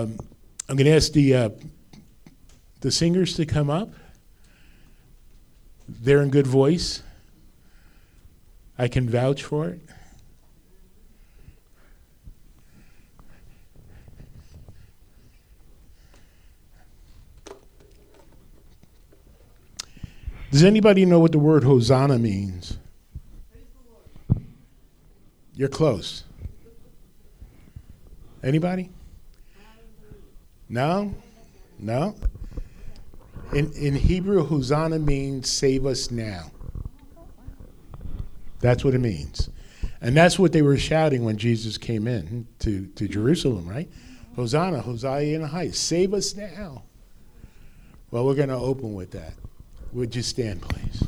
I'm going to ask the singers to come up. They're in good voice. I can vouch for it. Does anybody know what the word Hosanna means? Praise the Lord. You're close. Anybody? No? No? In Hebrew, Hosanna means save us now. That's what it means. And that's what they were shouting when Jesus came in to Jerusalem, right? Hosanna, Hosanna in the highest. Save us now. Well, we're going to open with that. Would you stand, please?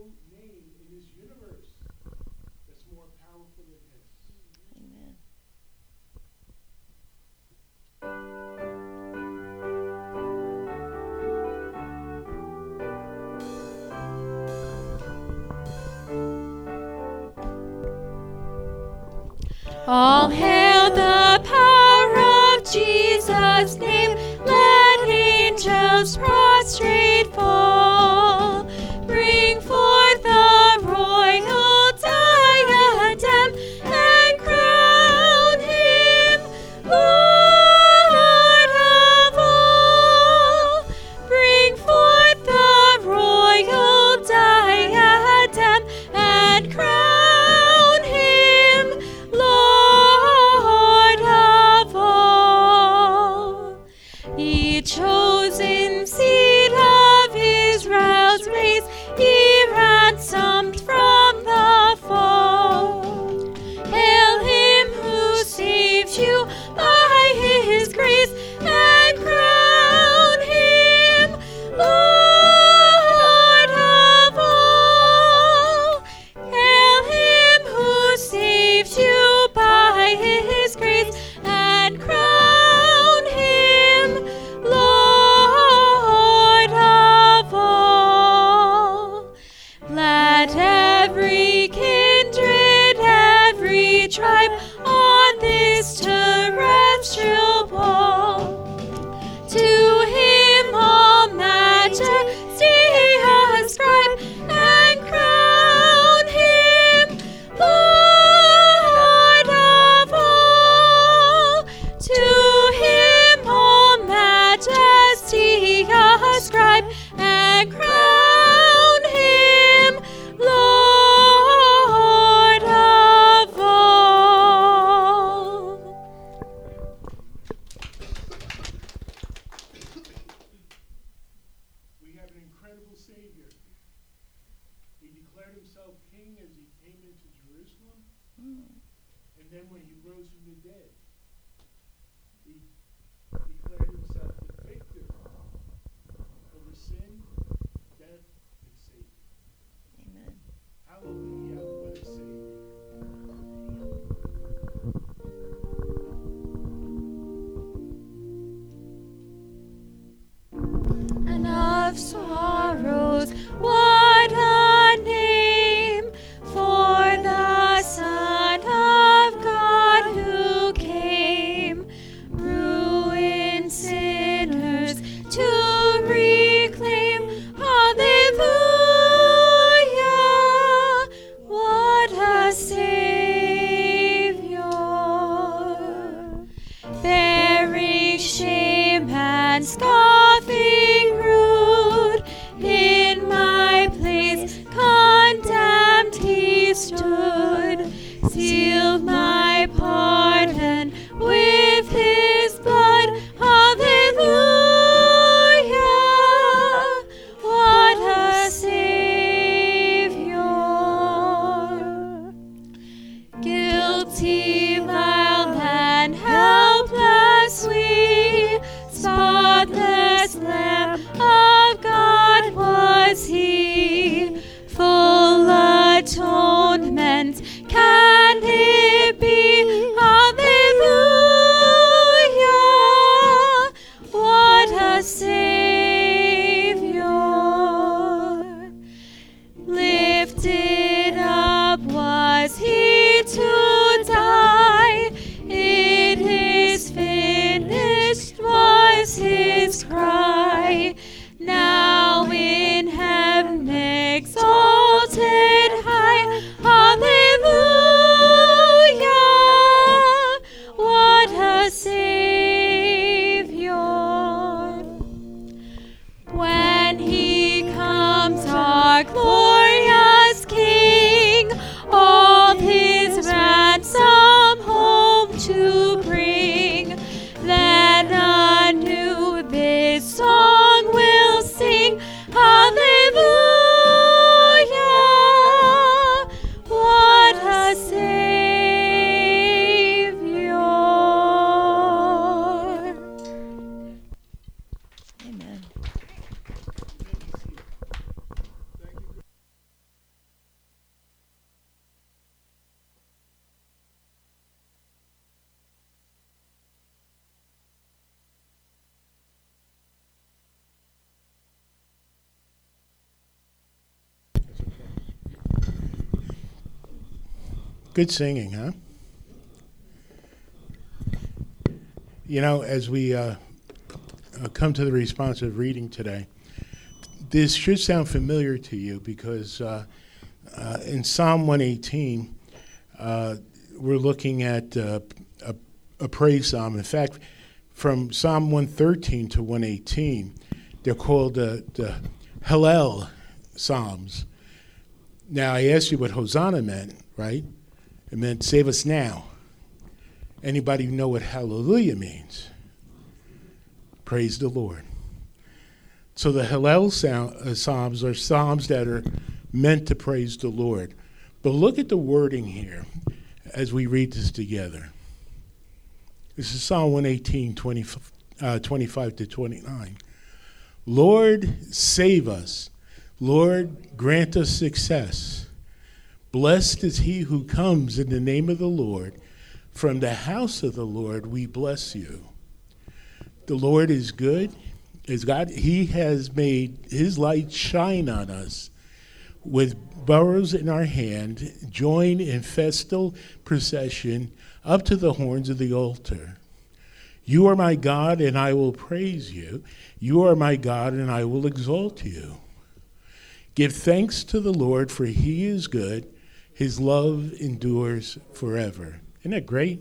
no name in this universe that's more powerful than his. Amen. All hail the power of Jesus' name, let angels prostrate fall. Bring forth the royal diadem and crown him Lord of all. Bring forth the royal diadem and crown him Lord of all. Ye chosen seed of Israel's race, ye ransomed from the fall. Hail him who saved you by his grace and crown him Lord of all. Hail him who saved you by his grace and crown him Lord of all. Let every kindred, every tribe on this terrestrial ball, to him all majesty ascribe and crown him Lord of all. To him all majesty ascribe and crown him Lord of all. We have an incredible Savior. He declared himself king as he came into Jerusalem, and then when he rose from the dead, he declared himself the victor over sin, death, and Satan. Amen. Hallelujah, what a Savior. And of sorrows, what a name for the Son of God who came, ruined sinners to reclaim. Hallelujah, what a Savior. Bearing shame and scoffing rude, in my place condemned he stood, sealed my pardon with his blood. Hallelujah, what a Savior. Guilty, wild, and helpless we, spotless Lamb of God was he. Full atonement can it be. Hallelujah, what a Savior. Lifted up was he to die, it is finished was his cry. Now in heaven exalted high, hallelujah, what a Savior. When he comes, our glorious King, all his Good singing, huh? You know, as we come to the responsive reading today, this should sound familiar to you because in Psalm 118, we're looking at a praise psalm. In fact, from Psalm 113 to 118, they're called the Hallel Psalms. Now, I asked you what Hosanna meant, right? It meant save us now. Anybody know what hallelujah means? Praise the Lord. So the Hallel Psalms are psalms that are meant to praise the Lord. But look at the wording here as we read this together. This is Psalm 118, 25 to 29. Lord, save us. Lord, grant us success. Blessed is he who comes in the name of the Lord. From the house of the Lord, we bless you. The Lord is good. Is God. He has made his light shine on us. With bowls in our hand, join in festal procession up to the horns of the altar. You are my God, and I will praise you. You are my God, and I will exalt you. Give thanks to the Lord, for he is good. His love endures forever. Isn't that great?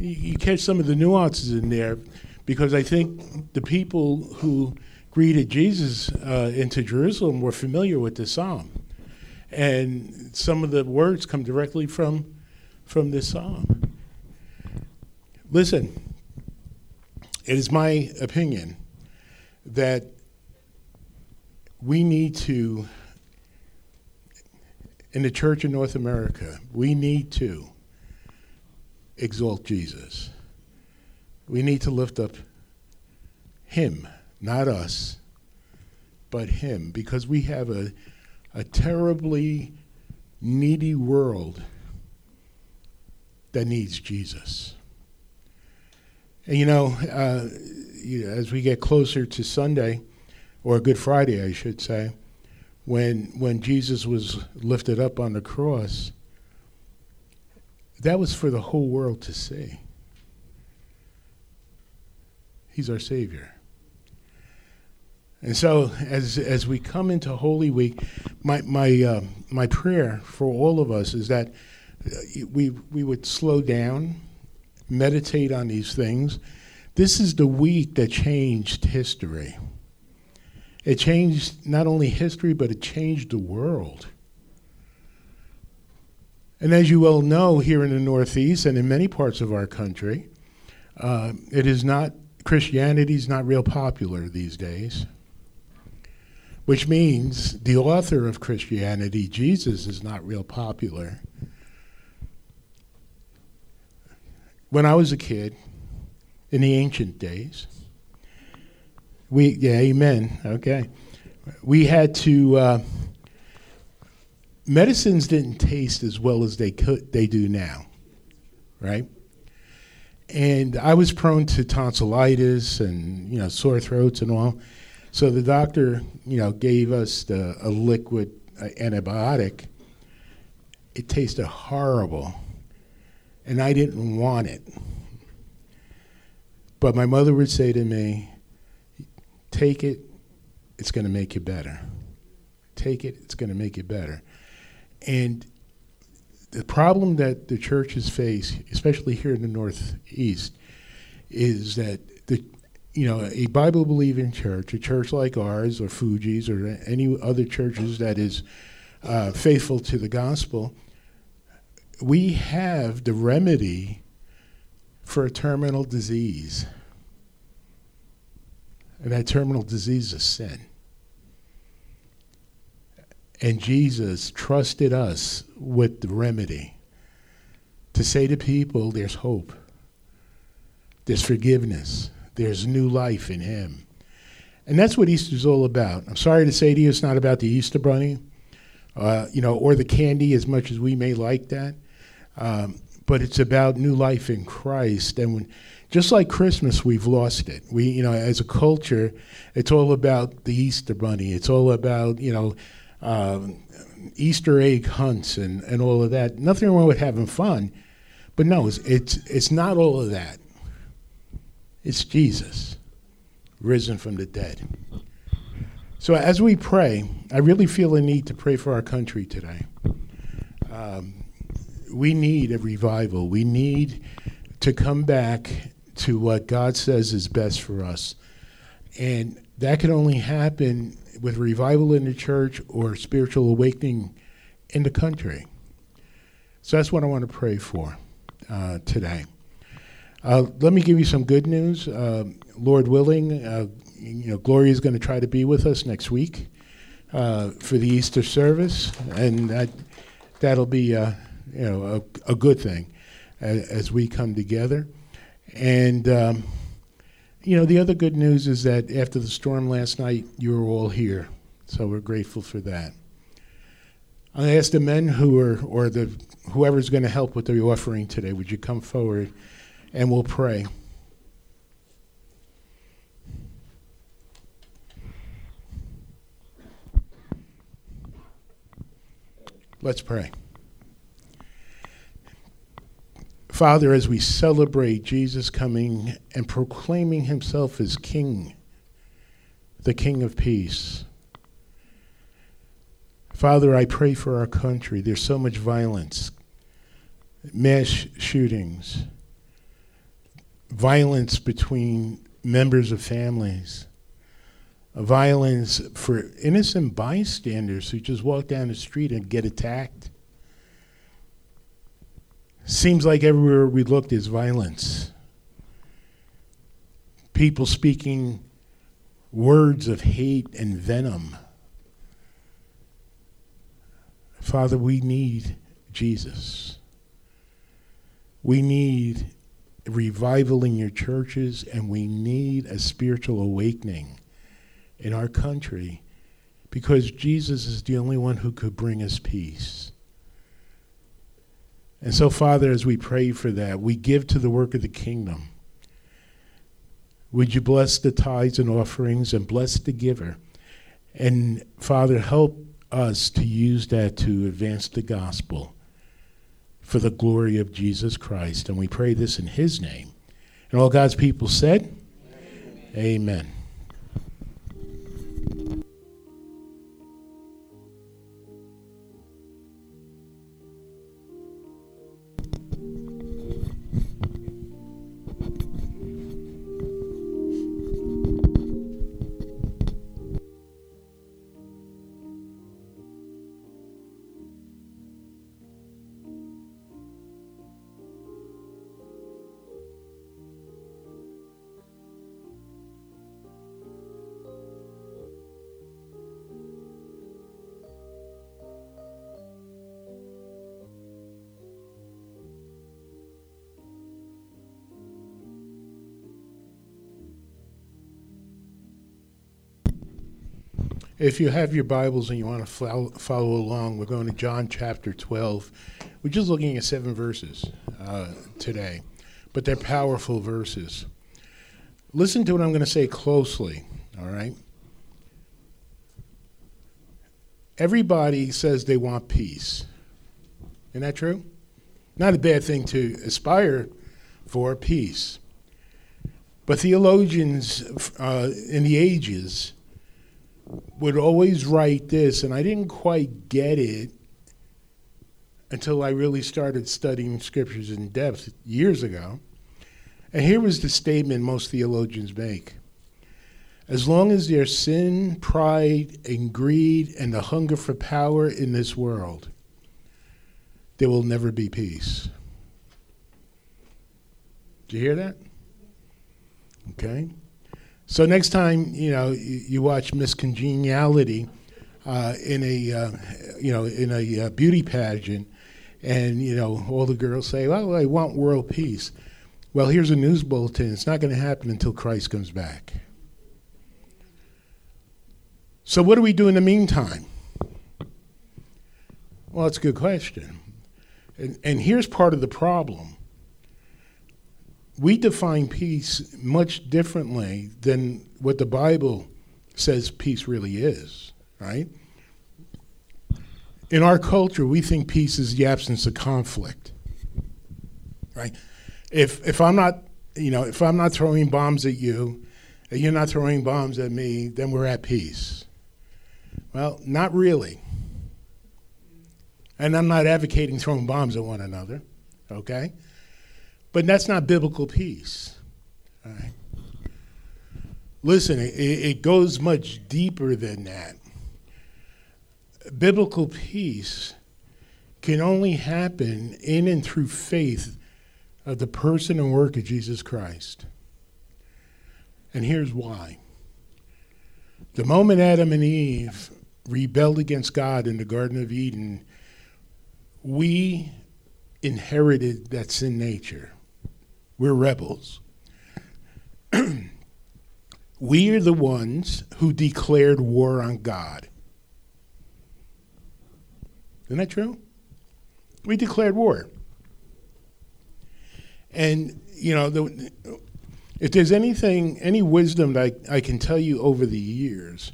You catch some of the nuances in there, because I think the people who greeted Jesus into Jerusalem were familiar with this psalm. And some of the words come directly from this psalm. Listen, it is my opinion that we need to, in the church in North America, we need to exalt Jesus. We need to lift up him, not us, but him, because we have a terribly needy world that needs Jesus. And you know, as we get closer to Sunday, or Good Friday, I should say, when Jesus was lifted up on the cross, that was for the whole world to see. He's our Savior. And so as we come into Holy Week, my prayer for all of us is that we would slow down, meditate on these things. This is the week that changed history. It changed not only history, but it changed the world. And as you well know, here in the Northeast and in many parts of our country, Christianity is not real popular these days, which means the author of Christianity, Jesus, is not real popular. When I was a kid, in the ancient days, we had to, medicines didn't taste as well as they do now, right? And I was prone to tonsillitis and, you know, sore throats and all. So the doctor, you know, gave us a liquid antibiotic. It tasted horrible, and I didn't want it. But my mother would say to me, take it, it's going to make you better. Take it, it's going to make you better. And the problem that the churches face, especially here in the Northeast, is that a Bible-believing church, a church like ours or Fuji's or any other churches that is faithful to the gospel, we have the remedy for a terminal disease. And that terminal disease is sin. And Jesus trusted us with the remedy to say to people, there's hope, there's forgiveness, there's new life in him. And that's what Easter's all about. I'm sorry to say to you, it's not about the Easter Bunny, or the candy, as much as we may like that. But it's about new life in Christ. And just like Christmas, we've lost it. We, as a culture, it's all about the Easter Bunny. It's all about, Easter egg hunts and all of that. Nothing wrong with having fun, but no, it's not all of that. It's Jesus, risen from the dead. So as we pray, I really feel a need to pray for our country today. We need a revival. We need to come back to what God says is best for us. And that can only happen with revival in the church or spiritual awakening in the country. So that's what I want to pray for today. Let me give you some good news. Lord willing, Gloria is going to try to be with us next week for the Easter service, and that'll be a good thing as we come together. And the other good news is that after the storm last night, you were all here, so we're grateful for that. I ask the men whoever's going to help with the offering today, would you come forward? And we'll pray. Let's pray. Father, as we celebrate Jesus coming and proclaiming himself as King, the King of Peace, Father, I pray for our country. There's so much violence, mass shootings, violence between members of families, violence for innocent bystanders who just walk down the street and get attacked. Seems like everywhere we look there's violence. People speaking words of hate and venom. Father, we need Jesus. We need revival in your churches, and we need a spiritual awakening in our country, because Jesus is the only one who could bring us peace. And so, Father, as we pray for that, we give to the work of the kingdom. Would you bless the tithes and offerings and bless the giver? And, Father, help us to use that to advance the gospel for the glory of Jesus Christ. And we pray this in his name. And all God's people said, Amen. Amen. If you have your Bibles and you want to follow along, we're going to John chapter 12. We're just looking at 7 verses today, but they're powerful verses. Listen to what I'm going to say closely, all right? Everybody says they want peace. Isn't that true? Not a bad thing to aspire for, peace. But theologians in the ages would always write this, and I didn't quite get it until I really started studying scriptures in depth years ago. And here was the statement most theologians make. As long as there's sin, pride, and greed, and the hunger for power in this world, there will never be peace. Did you hear that? Okay. So next time, you watch Miss Congeniality in a beauty pageant, and, all the girls say, well, I want world peace. Well, here's a news bulletin. It's not going to happen until Christ comes back. So what do we do in the meantime? Well, that's a good question. And here's part of the problem. We define peace much differently than what the Bible says peace really is, right? In our culture, we think peace is the absence of conflict, right? If I'm not, if I'm not throwing bombs at you, and you're not throwing bombs at me, then we're at peace. Well, not really. And I'm not advocating throwing bombs at one another, okay? But that's not biblical peace, all right? Listen, it goes much deeper than that. Biblical peace can only happen in and through faith of the person and work of Jesus Christ. And here's why. The moment Adam and Eve rebelled against God in the Garden of Eden, we inherited that sin nature. We're rebels. We are the ones who declared war on God. Isn't that true? We declared war. And, if there's anything, any wisdom that I can tell you over the years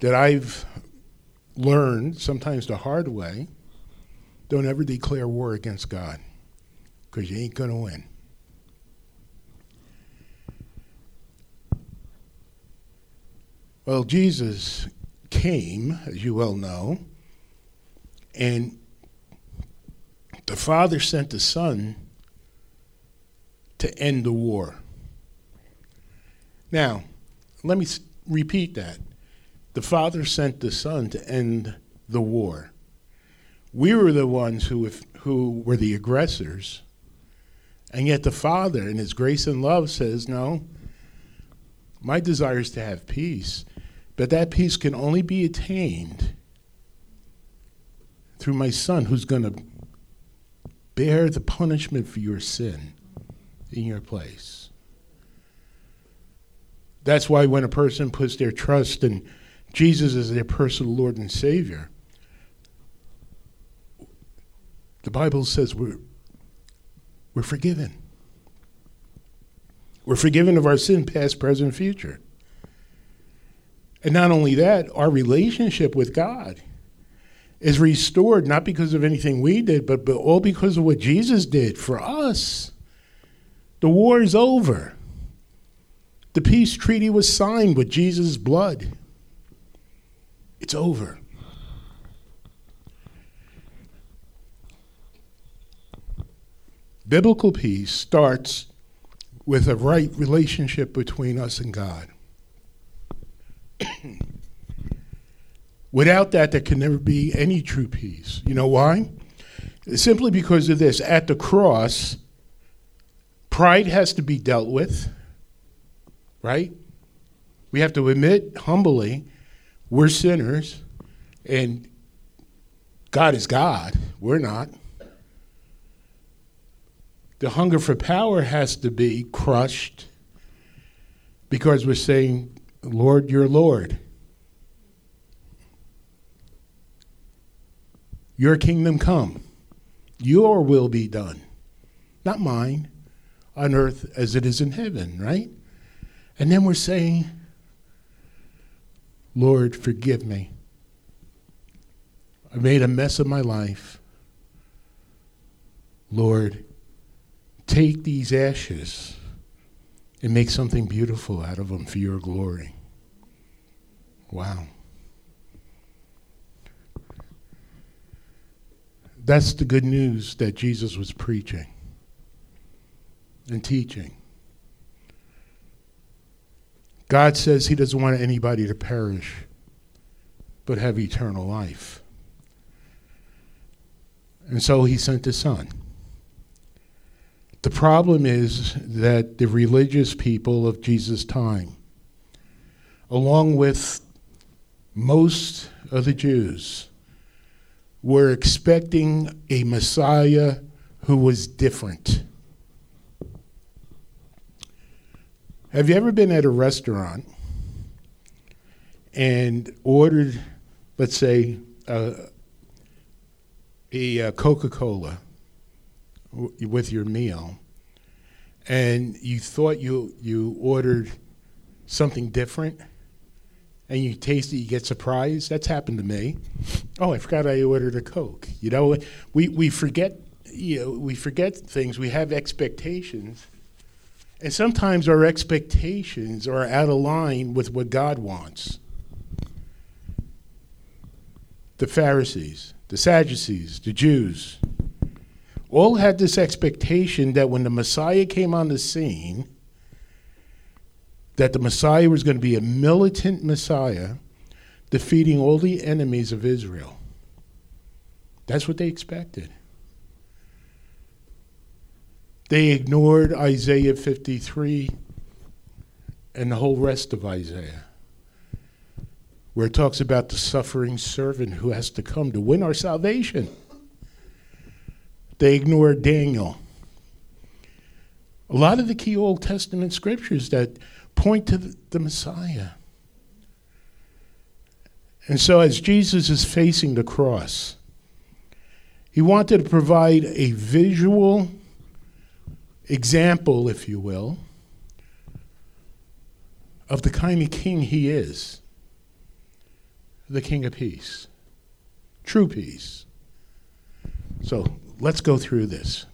that I've learned, sometimes the hard way, don't ever declare war against God, because you ain't going to win. Well, Jesus came, as you well know, and the Father sent the Son to end the war. Now, let me repeat that. The Father sent the Son to end the war. We were the ones who were the aggressors, and yet the Father, in his grace and love, says, no, my desire is to have peace. But that peace can only be attained through my Son, who's going to bear the punishment for your sin in your place. That's why when a person puts their trust in Jesus as their personal Lord and Savior, the Bible says we're forgiven. We're forgiven of our sin, past, present, future. And not only that, our relationship with God is restored, not because of anything we did, but all because of what Jesus did for us. The war is over. The peace treaty was signed with Jesus' blood. It's over. Biblical peace starts with a right relationship between us and God. Without that, there can never be any true peace. You know why? Simply because of this. At the cross, pride has to be dealt with, right? We have to admit humbly, we're sinners, and God is God. We're not. The hunger for power has to be crushed because we're saying, Lord, you're Lord. Your kingdom come, your will be done, not mine, on earth as it is in heaven, right? And then we're saying, Lord, forgive me. I made a mess of my life. Lord, take these ashes and make something beautiful out of them for your glory. Wow. That's the good news that Jesus was preaching and teaching. God says he doesn't want anybody to perish, but have eternal life. And so he sent his Son. The problem is that the religious people of Jesus' time, along with most of the Jews, were expecting a Messiah who was different. Have you ever been at a restaurant and ordered, let's say, a Coca-Cola with your meal, and you thought you ordered something different, and you taste it, you get surprised. That's happened to me. Oh, I forgot I ordered a Coke. You know, we forget, you know, we forget things. We have expectations. And sometimes our expectations are out of line with what God wants. The Pharisees, the Sadducees, the Jews, all had this expectation that when the Messiah came on the scene, that the Messiah was going to be a militant Messiah, defeating all the enemies of Israel. That's what they expected. They ignored Isaiah 53 and the whole rest of Isaiah, where it talks about the suffering servant who has to come to win our salvation. They ignored Daniel. A lot of the key Old Testament scriptures that point to the Messiah. And so as Jesus is facing the cross, he wanted to provide a visual example, if you will, of the kind of king he is, the King of Peace, true peace. So let's go through this.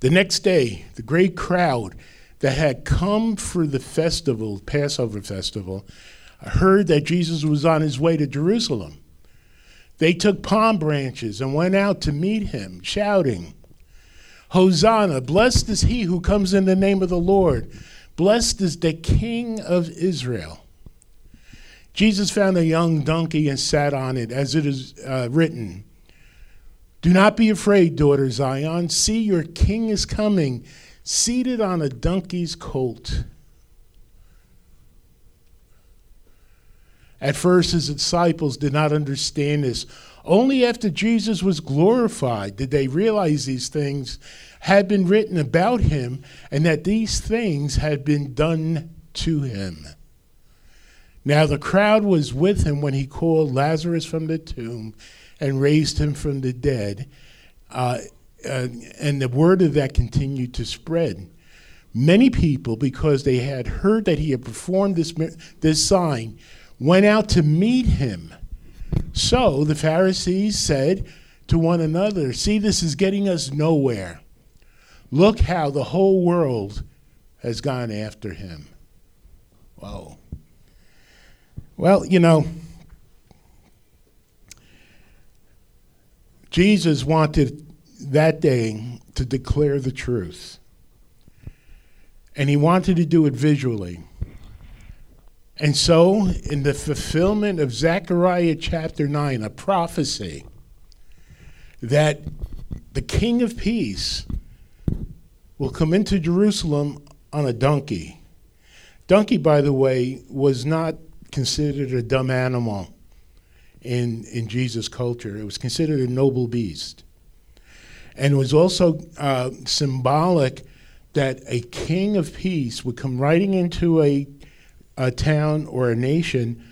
The next day, the great crowd that had come for the festival, Passover festival, heard that Jesus was on his way to Jerusalem. They took palm branches and went out to meet him, shouting, "Hosanna, blessed is he who comes in the name of the Lord. Blessed is the King of Israel." Jesus found a young donkey and sat on it, as it is written, "Do not be afraid, daughter Zion. See, your king is coming, seated on a donkey's colt." At first, his disciples did not understand this. Only after Jesus was glorified did they realize these things had been written about him and that these things had been done to him. Now the crowd was with him when he called Lazarus from the tomb and raised him from the dead. And the word of that continued to spread. Many people, because they had heard that he had performed this sign, went out to meet him. So the Pharisees said to one another, "See, this is getting us nowhere. Look how the whole world has gone after him." Whoa. Well, you know, Jesus wanted that day to declare the truth. And he wanted to do it visually. And so, in the fulfillment of Zechariah chapter 9, a prophecy that the King of Peace will come into Jerusalem on a donkey. Donkey, by the way, was not considered a dumb animal. In Jesus' culture, it was considered a noble beast. And it was also symbolic that a king of peace would come riding into a town or a nation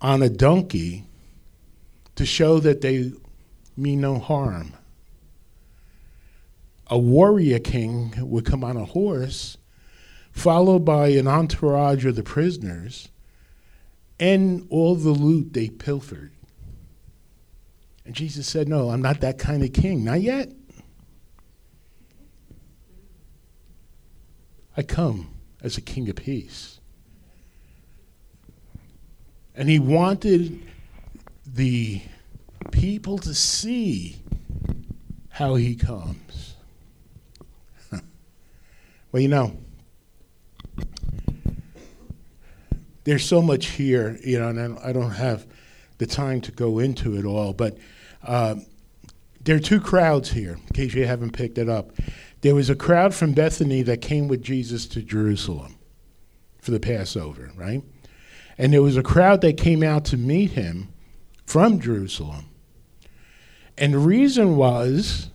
on a donkey to show that they mean no harm. A warrior king would come on a horse, followed by an entourage of the prisoners and all the loot they pilfered. And Jesus said, "No, I'm not that kind of king, not yet. I come as a King of Peace." And he wanted the people to see how he comes. Huh. Well, you know, there's so much here, you know, and I don't have the time to go into it all, but there are two crowds here, in case you haven't picked it up. There was a crowd from Bethany that came with Jesus to Jerusalem for the Passover, right? And there was a crowd that came out to meet him from Jerusalem. And the reason was,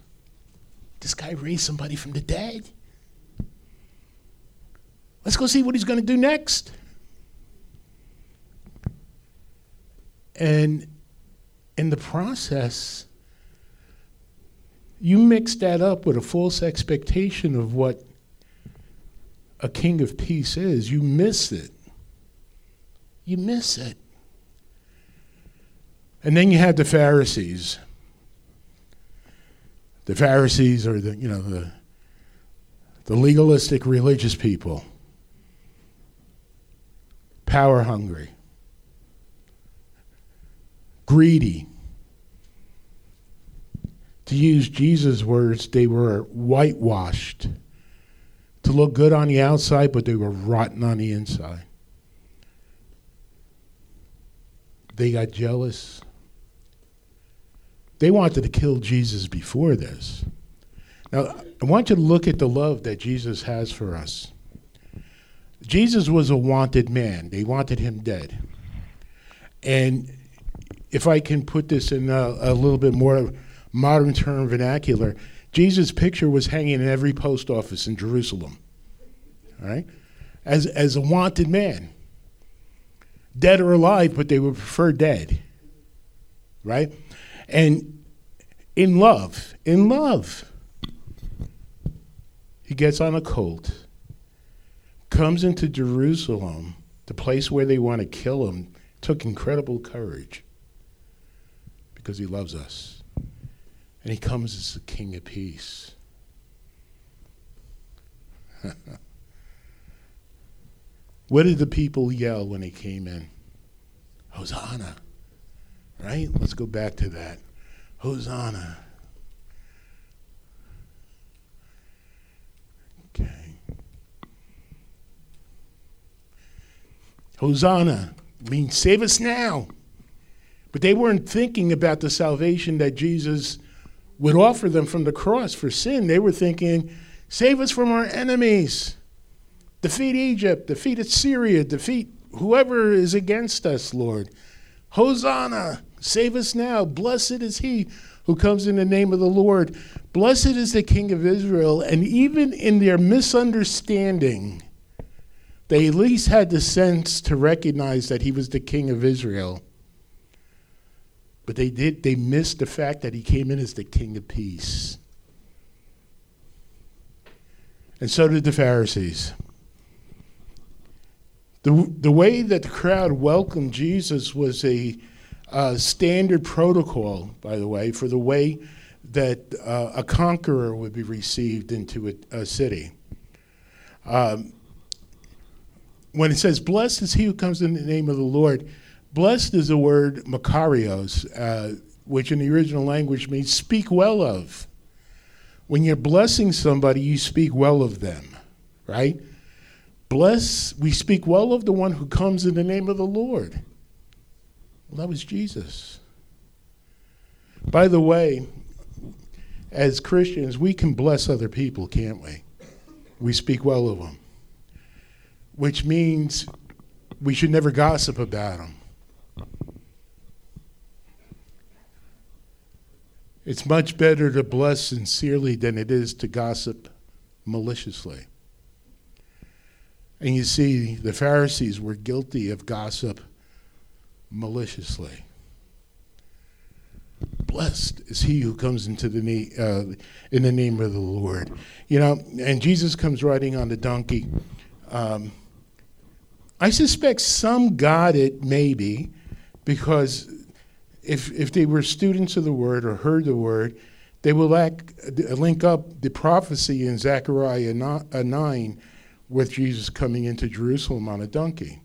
this guy raised somebody from the dead. Let's go see what he's going to do next. And in the process, you mix that up with a false expectation of what a King of Peace is. You miss it. you miss it. And then you had the Pharisees. The Pharisees are the legalistic religious people, power hungry, greedy. To use Jesus' words, they were whitewashed to look good on the outside, but they were rotten on the inside. They got jealous. They wanted to kill Jesus before this. Now, I want you to look at the love that Jesus has for us. Jesus was a wanted man. They wanted him dead. And if I can put this in a little bit more modern term vernacular, Jesus' picture was hanging in every post office in Jerusalem, all right? As a wanted man. Dead or alive, but they would prefer dead, right? And in love, he gets on a colt, comes into Jerusalem, the place where they want to kill him, took incredible courage because he loves us. And he comes as the King of Peace. What did the people yell when he came in? Hosanna. Right? Let's go back to that. Hosanna. Okay. Hosanna means save us now. But they weren't thinking about the salvation that Jesus would offer them from the cross for sin. They were thinking, save us from our enemies. Defeat Egypt, defeat Assyria, defeat whoever is against us, Lord. Hosanna, save us now. Blessed is he who comes in the name of the Lord. Blessed is the King of Israel. And even in their misunderstanding, they at least had the sense to recognize that he was the King of Israel. But they missed the fact that he came in as the King of Peace. And so did the Pharisees. The way that the crowd welcomed Jesus was a standard protocol, by the way, for the way that a conqueror would be received into a city. When it says, blessed is he who comes in the name of the Lord, blessed is the word makarios, which in the original language means speak well of. When you're blessing somebody, you speak well of them, right? We speak well of the one who comes in the name of the Lord. Well, that was Jesus. By the way, as Christians, we can bless other people, can't we? We speak well of them, which means we should never gossip about them. It's much better to bless sincerely than it is to gossip maliciously. And you see, the Pharisees were guilty of gossip maliciously. Blessed is he who comes into in the name of the Lord. And Jesus comes riding on the donkey. I suspect some got it, maybe, because if they were students of the word or heard the word, they will link up the prophecy in Zechariah 9 with Jesus coming into Jerusalem on a donkey.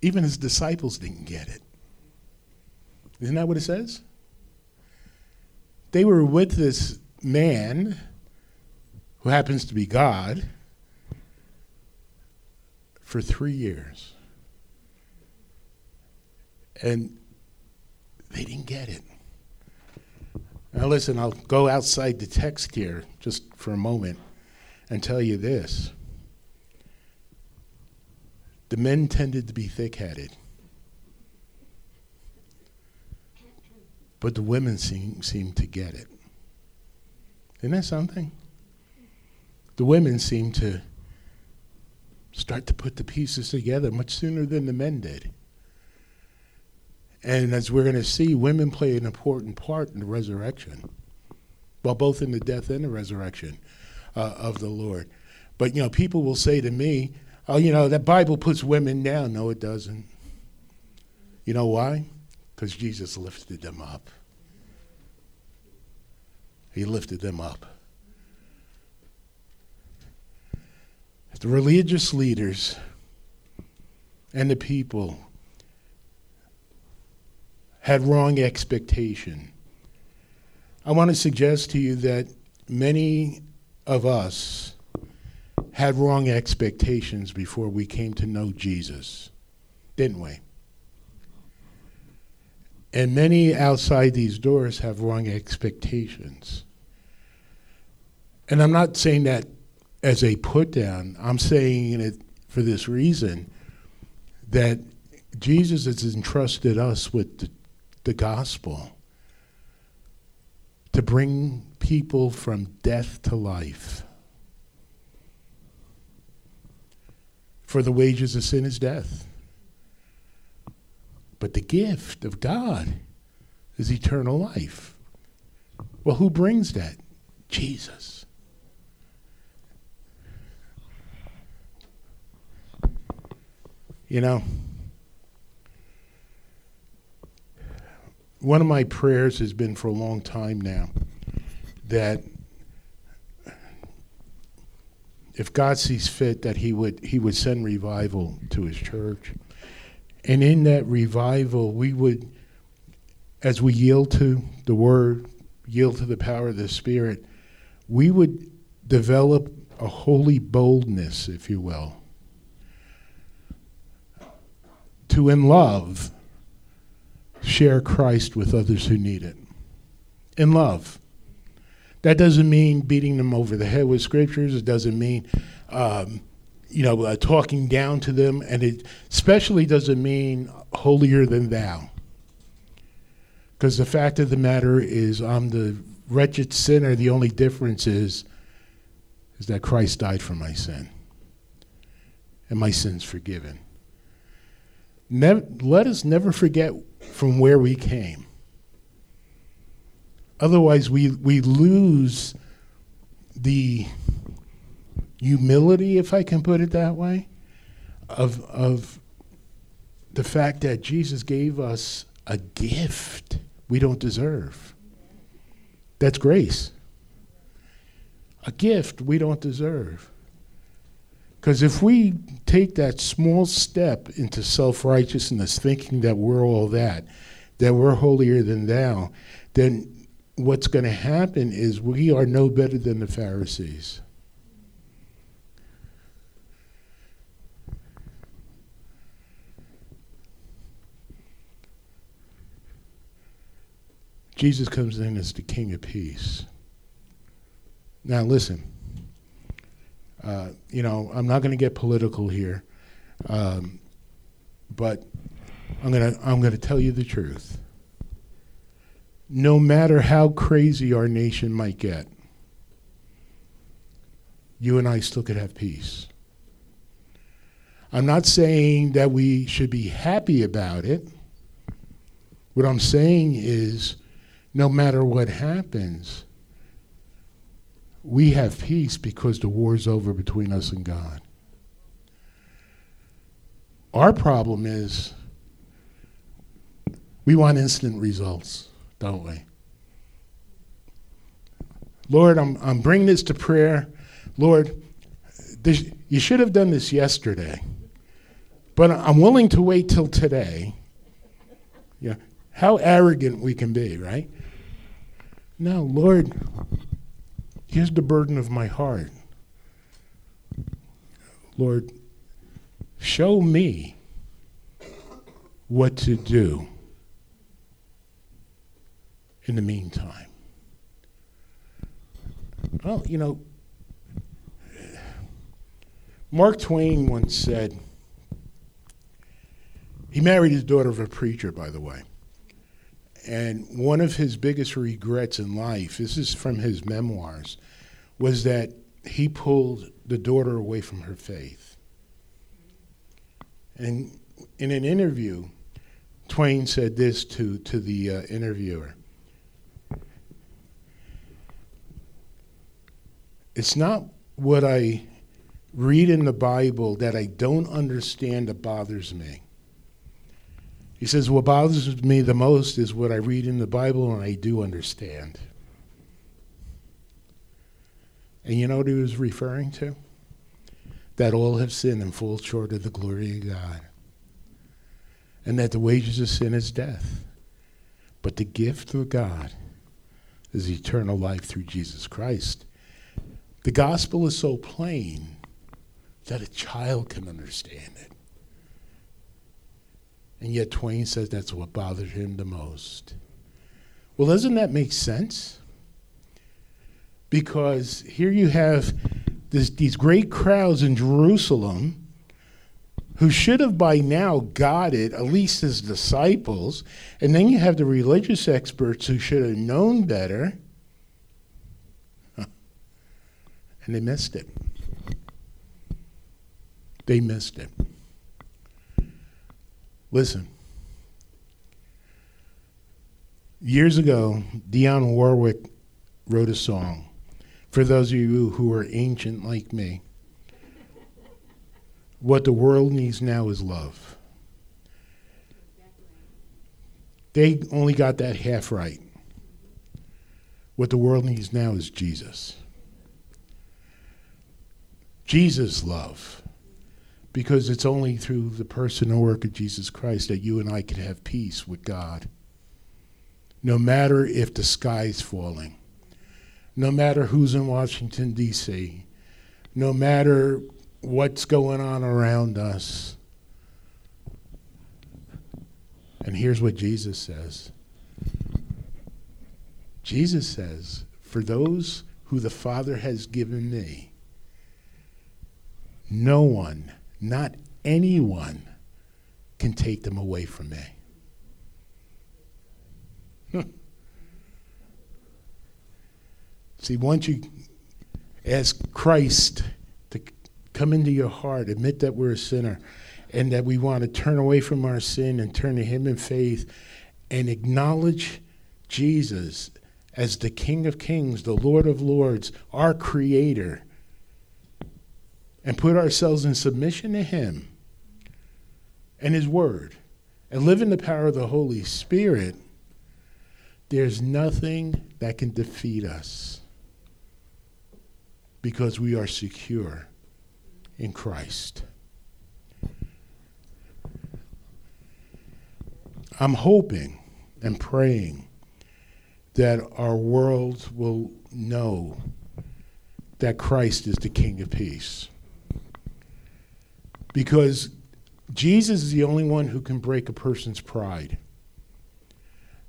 Even his disciples didn't get it. Isn't that what it says? They were with this man who happens to be God for 3 years. And they didn't get it. Now listen, I'll go outside the text here just for a moment and tell you this. The men tended to be thick-headed. But the women seemed to get it. Isn't that something? The women seemed to start to put the pieces together much sooner than the men did. And as we're going to see, women play an important part in the resurrection. Well, both in the death and the resurrection of the Lord. But, people will say to me, Oh, you know, that Bible puts women down. No, it doesn't. You know why? Because Jesus lifted them up. He lifted them up. The religious leaders and the people had wrong expectation. I want to suggest to you that many of us had wrong expectations before we came to know Jesus, didn't we? And many outside these doors have wrong expectations. And I'm not saying that as a put down. I'm saying it for this reason, that Jesus has entrusted us with the gospel to bring people from death to life. For the wages of sin is death. But the gift of God is eternal life. Well, who brings that? Jesus. You know, one of my prayers has been for a long time now that if God sees fit, that he would send revival to his church. And in that revival, we would, as we yield to the word, yield to the power of the Spirit, we would develop a holy boldness, if you will, to, in love, share Christ with others who need it. In love. That doesn't mean beating them over the head with scriptures. It doesn't mean, talking down to them. And it especially doesn't mean holier than thou. Because the fact of the matter is, I'm the wretched sinner. The only difference is that Christ died for my sin. And my sin's forgiven. Let us never forget from where we came. Otherwise, we lose the humility, if I can put it that way, of the fact that Jesus gave us a gift we don't deserve. That's grace. A gift we don't deserve. Because if we take that small step into self-righteousness, thinking that we're all that we're holier than thou, then what's going to happen is we are no better than the Pharisees. Jesus comes in as the King of Peace. Now listen. I'm not going to get political here, but I'm going to tell you the truth. No matter how crazy our nation might get, you and I still could have peace. I'm not saying that we should be happy about it. What I'm saying is, no matter what happens, we have peace because the war's over between us and God. Our problem is we want instant results, don't we? Lord, I'm bringing this to prayer. Lord, you should have done this yesterday, but I'm willing to wait till today. Yeah, how arrogant we can be, right? No, Lord, here's the burden of my heart. Lord, show me what to do in the meantime. Well, Mark Twain once said, he married his daughter of a preacher, by the way. And one of his biggest regrets in life, this is from his memoirs, was that he pulled the daughter away from her faith. And in an interview, Twain said this to the interviewer. It's not what I read in the Bible that I don't understand that bothers me. He says, what bothers me the most is what I read in the Bible and I do understand. And you know what he was referring to? That all have sinned and fall short of the glory of God. And that the wages of sin is death. But the gift of God is eternal life through Jesus Christ. The gospel is so plain that a child can understand it. And yet Twain says that's what bothered him the most. Well, doesn't that make sense? Because here you have these great crowds in Jerusalem who should have by now got it, at least his disciples, and then you have the religious experts who should have known better, and they missed it. They missed it. Listen, years ago, Dionne Warwick wrote a song. For those of you who are ancient like me, what the world needs now is love. They only got that half right. What the world needs now is Jesus. Jesus' love. Because it's only through the person and work of Jesus Christ that you and I can have peace with God. No matter if the sky's falling. No matter who's in Washington, D.C. No matter what's going on around us. And here's what Jesus says. Jesus says, for those who the Father has given me, no one, not anyone, can take them away from me. See, once you ask Christ to come into your heart, admit that we're a sinner, and that we want to turn away from our sin and turn to him in faith, and acknowledge Jesus as the King of Kings, the Lord of Lords, our Creator, and put ourselves in submission to him and his word, and live in the power of the Holy Spirit, there's nothing that can defeat us because we are secure in Christ. I'm hoping and praying that our world will know that Christ is the King of Peace. Because Jesus is the only one who can break a person's pride.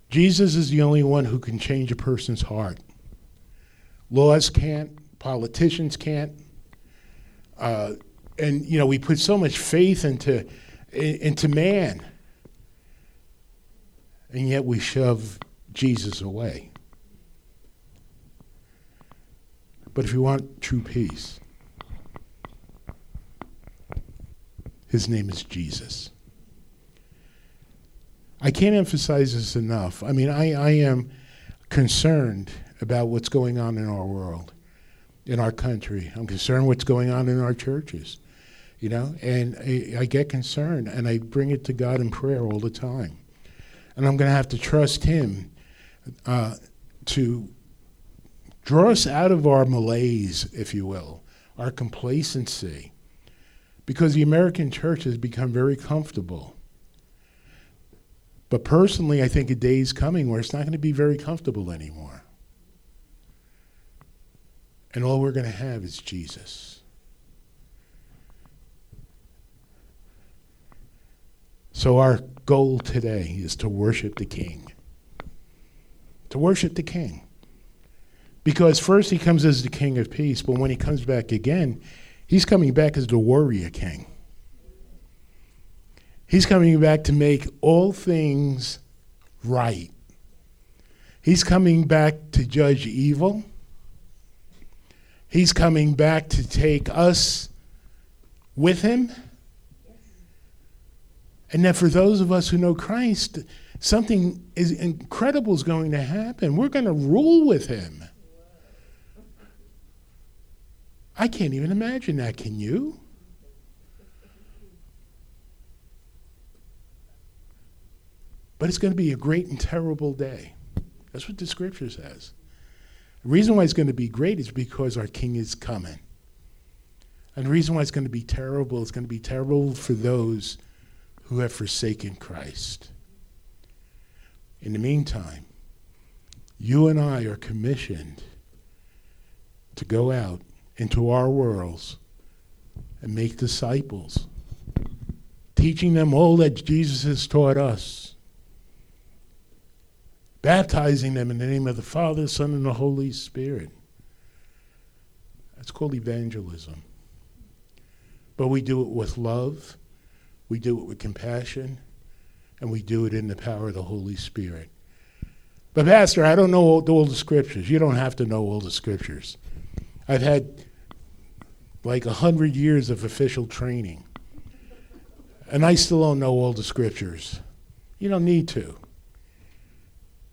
Jesus is the only one who can change a person's heart. Laws can't, politicians can't. And you know, we put so much faith into man, and yet we shove Jesus away. But if you want true peace, his name is Jesus. I can't emphasize this enough. I mean, I am concerned about what's going on in our world, in our country. I'm concerned what's going on in our churches, you know? And I get concerned, and I bring it to God in prayer all the time. And I'm going to have to trust him to draw us out of our malaise, if you will, our complacency. Because the American church has become very comfortable. But personally, I think a day is coming where it's not going to be very comfortable anymore. And all we're going to have is Jesus. So our goal today is to worship the King. To worship the King. Because first he comes as the King of Peace, but when he comes back again, he's coming back as the Warrior King. He's coming back to make all things right. He's coming back to judge evil. He's coming back to take us with him. And that for those of us who know Christ, something is incredible is going to happen. We're going to rule with him. I can't even imagine that, can you? But it's going to be a great and terrible day. That's what the scripture says. The reason why it's going to be great is because our King is coming. And the reason why it's going to be terrible, it's going to be terrible for those who have forsaken Christ. In the meantime, you and I are commissioned to go out into our worlds and make disciples, teaching them all that Jesus has taught us, baptizing them in the name of the Father, Son, and the Holy Spirit. That's called evangelism. But we do it with love, we do it with compassion, and we do it in the power of the Holy Spirit. But Pastor, I don't know all the scriptures. You don't have to know all the scriptures. I've had like 100 years of official training, and I still don't know all the scriptures. You don't need to.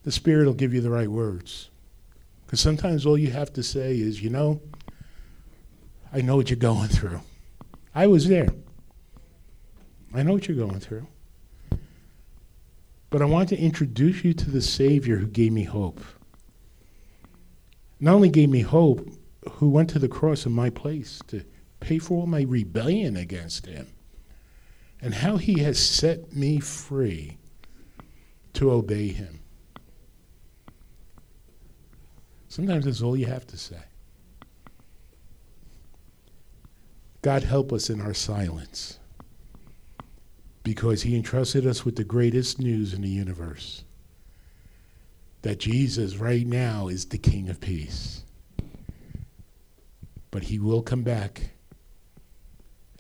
The Spirit will give you the right words. Because sometimes all you have to say is, you know, I know what you're going through. I was there. I know what you're going through. But I want to introduce you to the Savior who gave me hope. Not only gave me hope, who went to the cross in my place to pay for all my rebellion against him. And how he has set me free to obey him. Sometimes that's all you have to say. God help us in our silence, because he entrusted us with the greatest news in the universe, that Jesus right now is the King of Peace. But he will come back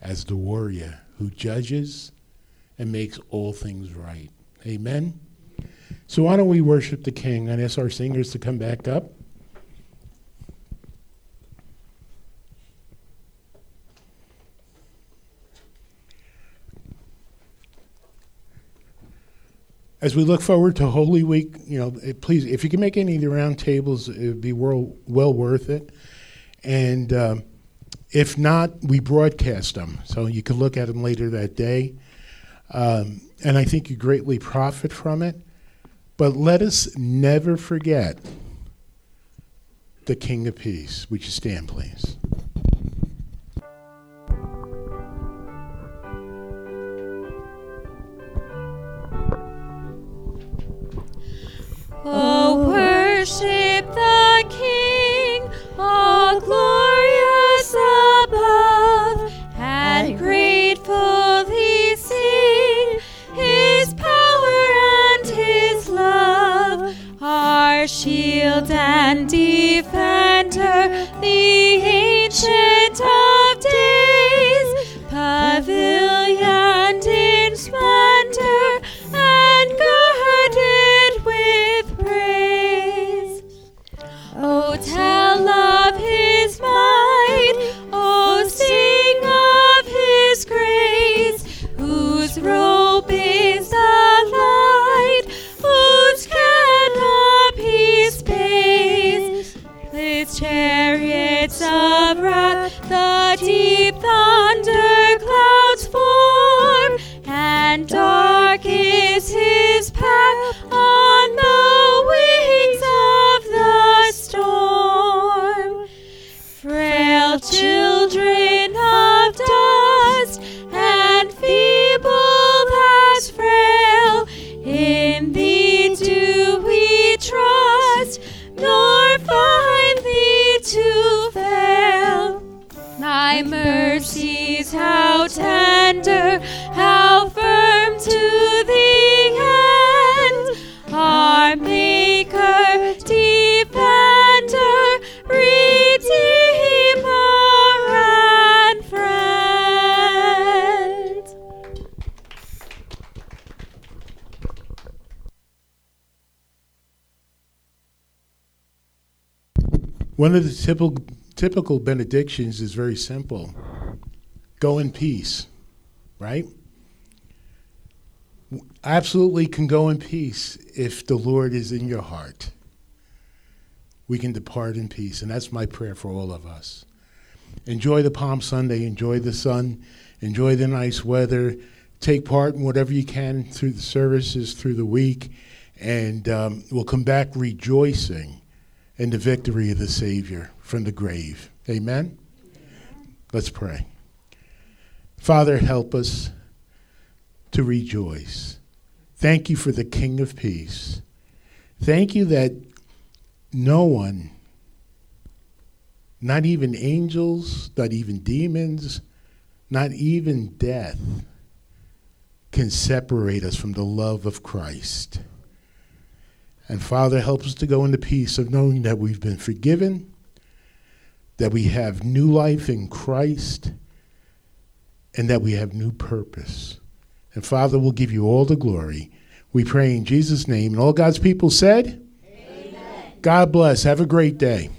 as the warrior who judges and makes all things right. Amen? So why don't we worship the King? I'd ask our singers to come back up. As we look forward to Holy Week, you know, please, if you can make any of the round tables, it would be well worth it. And if not, we broadcast them, so you can look at them later that day. And I think you greatly profit from it. But let us never forget the King of Peace. Would you stand, please? Oh, worship the King, all glorious above, and gratefully sing his power and his love. Our shield and defender, the Ancient of Days, pavilioned in splendor, and girded with praise. Oh, tell of his might, oh, sing of his grace, whose robe is the light, whose cannot be spaced. With chariots of wrath, the deep thunder clouds form, and dark is his path on the wings of the storm. Frail children of dust and feeble as frail, in thee do we trust, nor find thee to fail. Thy mercies, how tender, how firm to the end. Our Maker, Defender, Redeemer, and Friend. One of the typical benedictions is very simple. Go in peace, right? Absolutely can go in peace if the Lord is in your heart. We can depart in peace, and that's my prayer for all of us. Enjoy the Palm Sunday. Enjoy the sun. Enjoy the nice weather. Take part in whatever you can through the services, through the week, and we'll come back rejoicing in the victory of the Savior from the grave. Amen? Let's pray. Father, help us to rejoice. Thank you for the King of Peace. Thank you that no one, not even angels, not even demons, not even death, can separate us from the love of Christ. And Father, help us to go into peace of knowing that we've been forgiven, that we have new life in Christ, and that we have new purpose. And Father, we'll give you all the glory. We pray in Jesus' name. And all God's people said, Amen. God bless. Have a great day.